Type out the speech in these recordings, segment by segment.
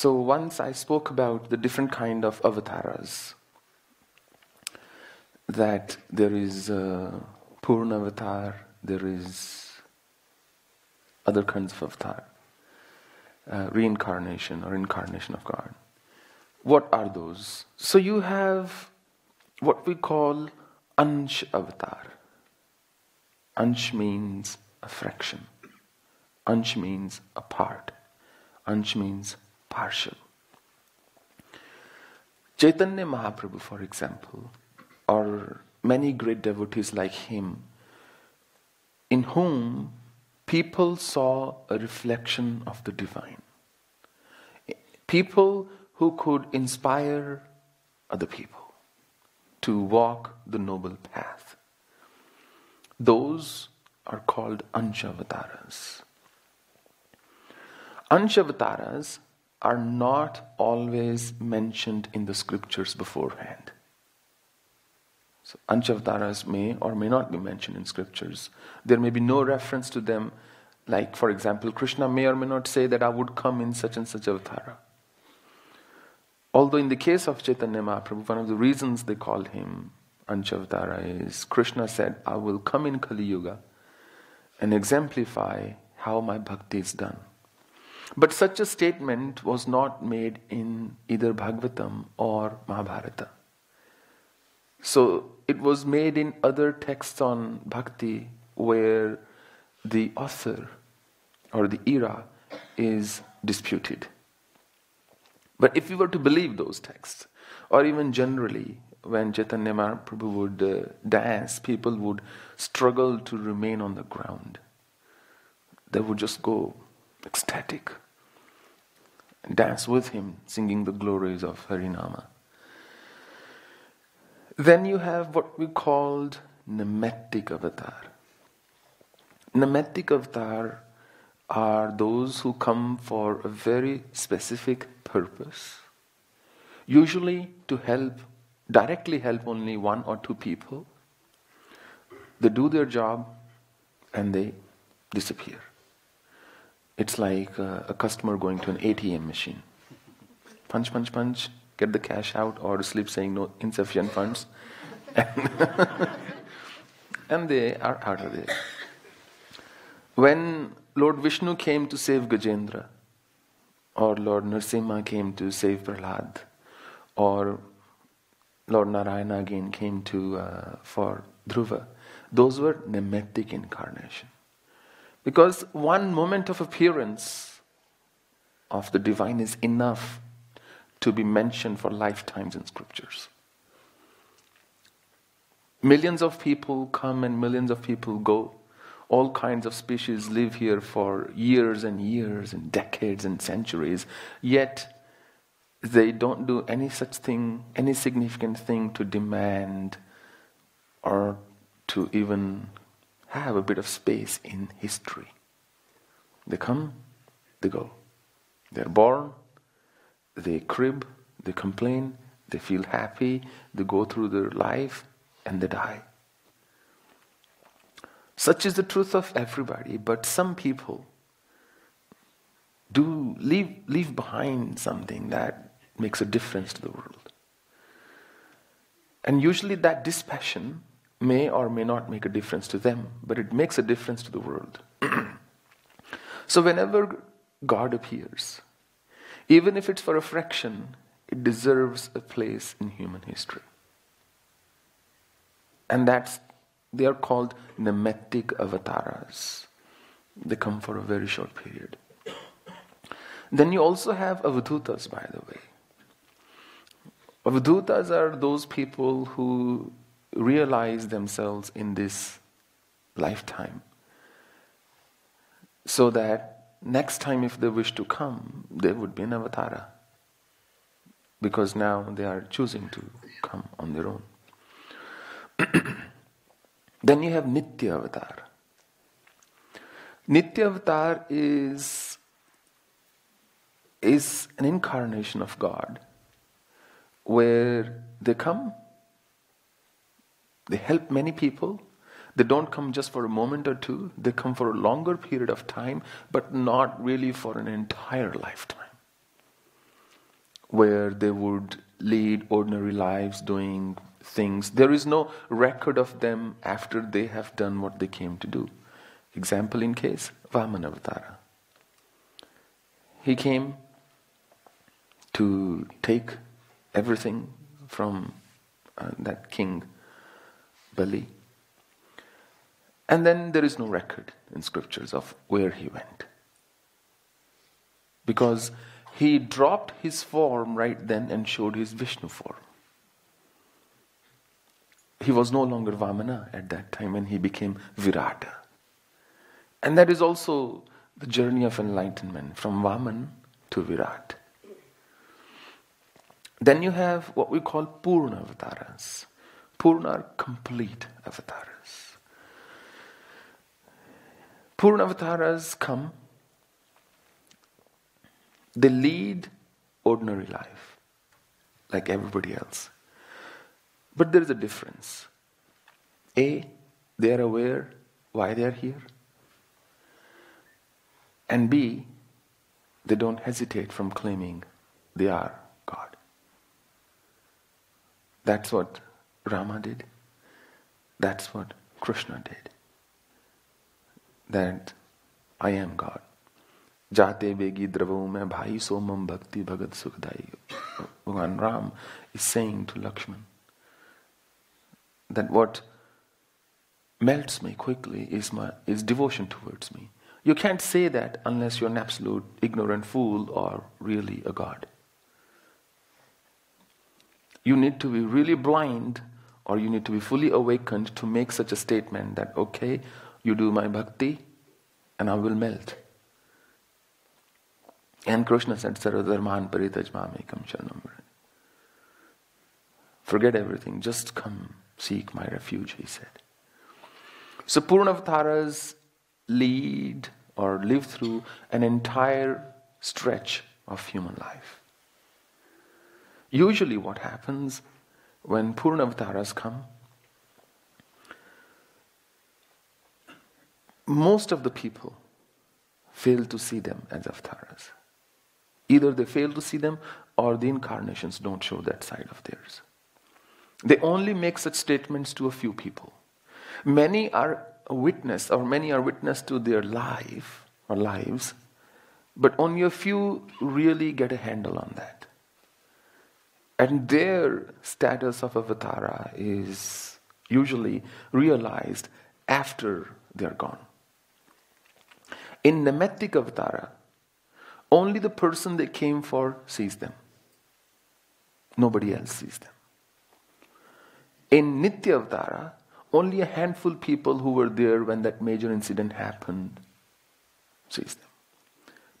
So once I spoke about the different kind of avataras, that there is Purna avatar, there is other kinds of avatar, reincarnation or incarnation of God. What are those? So you have what we call Ansh avatar. Ansh means a fraction. Ansh means a part. Ansh means partial. Chaitanya Mahaprabhu, for example, or many great devotees like him, in whom people saw a reflection of the divine. People who could inspire other people to walk the noble path. Those are called Anshavataras. Anshavataras are not always mentioned in the scriptures beforehand. So Anshavataras may or may not be mentioned in scriptures. There may be no reference to them. Like, for example, Krishna may or may not say that I would come in such and such avatara. Although in the case of Chaitanya Mahaprabhu, one of the reasons they call him Anshavatara is Krishna said, I will come in Kali Yuga and exemplify how my bhakti is done. But such a statement was not made in either Bhagavatam or Mahabharata. So it was made in other texts on bhakti where the author or the era is disputed. But if we were to believe those texts, or even generally, when Chaitanya Mahaprabhu would dance, people would struggle to remain on the ground. They would just go ecstatic and dance with him, singing the glories of Harinama. Then you have what we called Naimittika Avatar. Naimittika Avatar are those who come for a very specific purpose, usually to help, directly help only one or two people. They do their job and they disappear. It's like a customer going to an ATM machine. Punch, punch, punch, get the cash out, or sleep saying no, insufficient funds. And they are out of there. When Lord Vishnu came to save Gajendra, or Lord Narasimha came to save Prahlad, or Lord Narayana again came to for Dhruva. Those were Naimittika incarnation. Because one moment of appearance of the divine is enough to be mentioned for lifetimes in scriptures. Millions of people come and millions of people go. All kinds of species live here for years and years and decades and centuries. Yet they don't do any such thing, any significant thing to demand or to even have a bit of space in history. They come, they go. They're born, they crib, they complain, they feel happy, they go through their life and they die. Such is the truth of everybody, but some people do leave behind something that makes a difference to the world. And usually that dispassion may or may not make a difference to them, but it makes a difference to the world. So whenever God appears, even if it's for a fraction, it deserves a place in human history. And they are called Naimittika Avataras. They come for a very short period. Then you also have avadhutas, by the way. Avadhutas are those people who realize themselves in this lifetime, so that next time if they wish to come, they would be an avatara, because now they are choosing to come on their own. Then you have Nitya Avatar. Nitya Avatar is an incarnation of God, where they come, they help many people. They don't come just for a moment or two, they come for a longer period of time, but not really for an entire lifetime. where they would lead ordinary lives doing things. There is no record of them after they have done what they came to do. Example in case, Vamanavatara. He came to take everything from that king, Bali. And then there is no record in scriptures of where he went. Because he dropped his form right then and showed his Vishnu form. He was no longer Vamana at that time and he became Virata. And that is also the journey of enlightenment, from Vaman to Virat. Then you have what we call Purna avataras. Purna are complete avataras. Purna avataras come, they lead ordinary life, like everybody else. But there is a difference. A, they are aware why they are here. And B, they don't hesitate from claiming they are God. That's what Rama did. That's what Krishna did. That I am God. Jate begi dravaum mein bhai somam bhakti bhagat sukhdai. Bhagwan Ram is saying to Lakshman that what melts me quickly is devotion towards me. You can't say that unless you're an absolute ignorant fool or really a god. You need to be really blind or you need to be fully awakened to make such a statement that, okay, you do my bhakti and I will melt. And Krishna said, Sarvadharman paritajmamekam sharanam. Forget everything, just come seek my refuge, he said. So Purna avataras lead or live through an entire stretch of human life. Usually what happens when Purna avataras come, most of the people fail to see them as avataras. Either they fail to see them or the incarnations don't show that side of theirs. They only make such statements to a few people. Many are a witness, or many are witness to their life or lives, but only a few really get a handle on that. And their status of avatara is usually realized after they are gone. In Naimittika Avatara, only the person they came for sees them. Nobody else sees them. In Nitya Avatara, only a handful of people who were there when that major incident happened sees them.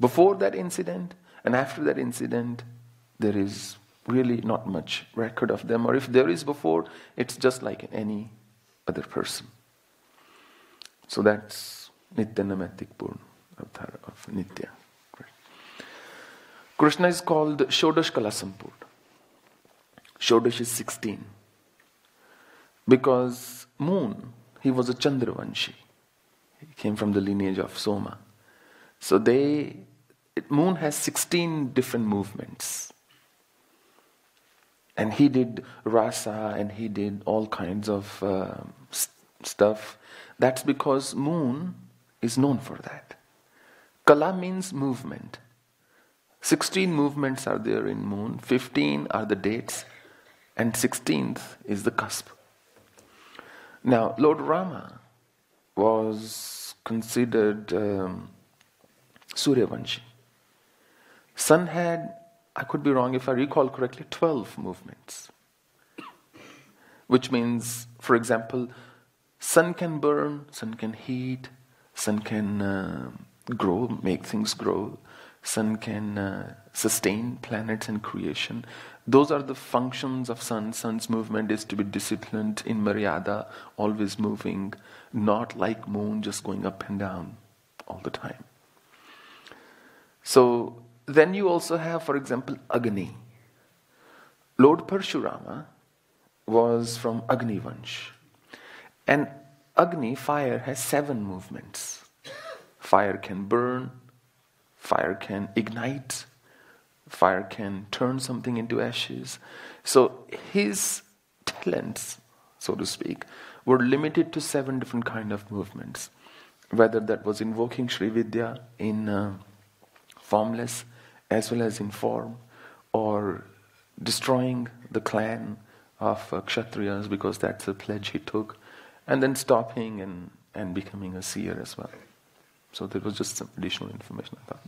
Before that incident and after that incident, there is really not much record of them. Or if there is before, it's just like any other person. So that's Nitya Naimittika Purna Avatar of Nitya. Krishna is called Shodash Kalasampur. Shodash is 16. Because Moon, he was a Chandravanshi. He came from the lineage of Soma. So Moon has 16 different movements. And he did rasa and he did all kinds of stuff. That's because Moon is known for that. Kala means movement. 16 movements are there in Moon. 15 are the dates. And 16th is the cusp. Now, Lord Rama was considered Suryavanshi. Sun had, I could be wrong if I recall correctly, 12 movements. Which means, for example, sun can burn, sun can heat, sun can grow, make things grow, sun can sustain planets and creation. Those are the functions of sun. Sun's movement is to be disciplined in Maryada, always moving, not like Moon, just going up and down all the time. So then you also have, for example, Agni. Lord Parshurama was from Agni Vansh. And Agni, fire, has 7 movements. Fire can burn, fire can ignite, Fire can turn something into ashes. So his talents, so to speak, were limited to 7 different kind of movements. Whether that was invoking Sri Vidya in formless as well as in form, or destroying the clan of Kshatriyas because that's a pledge he took, and then stopping and becoming a seer as well. So that was just some additional information I thought.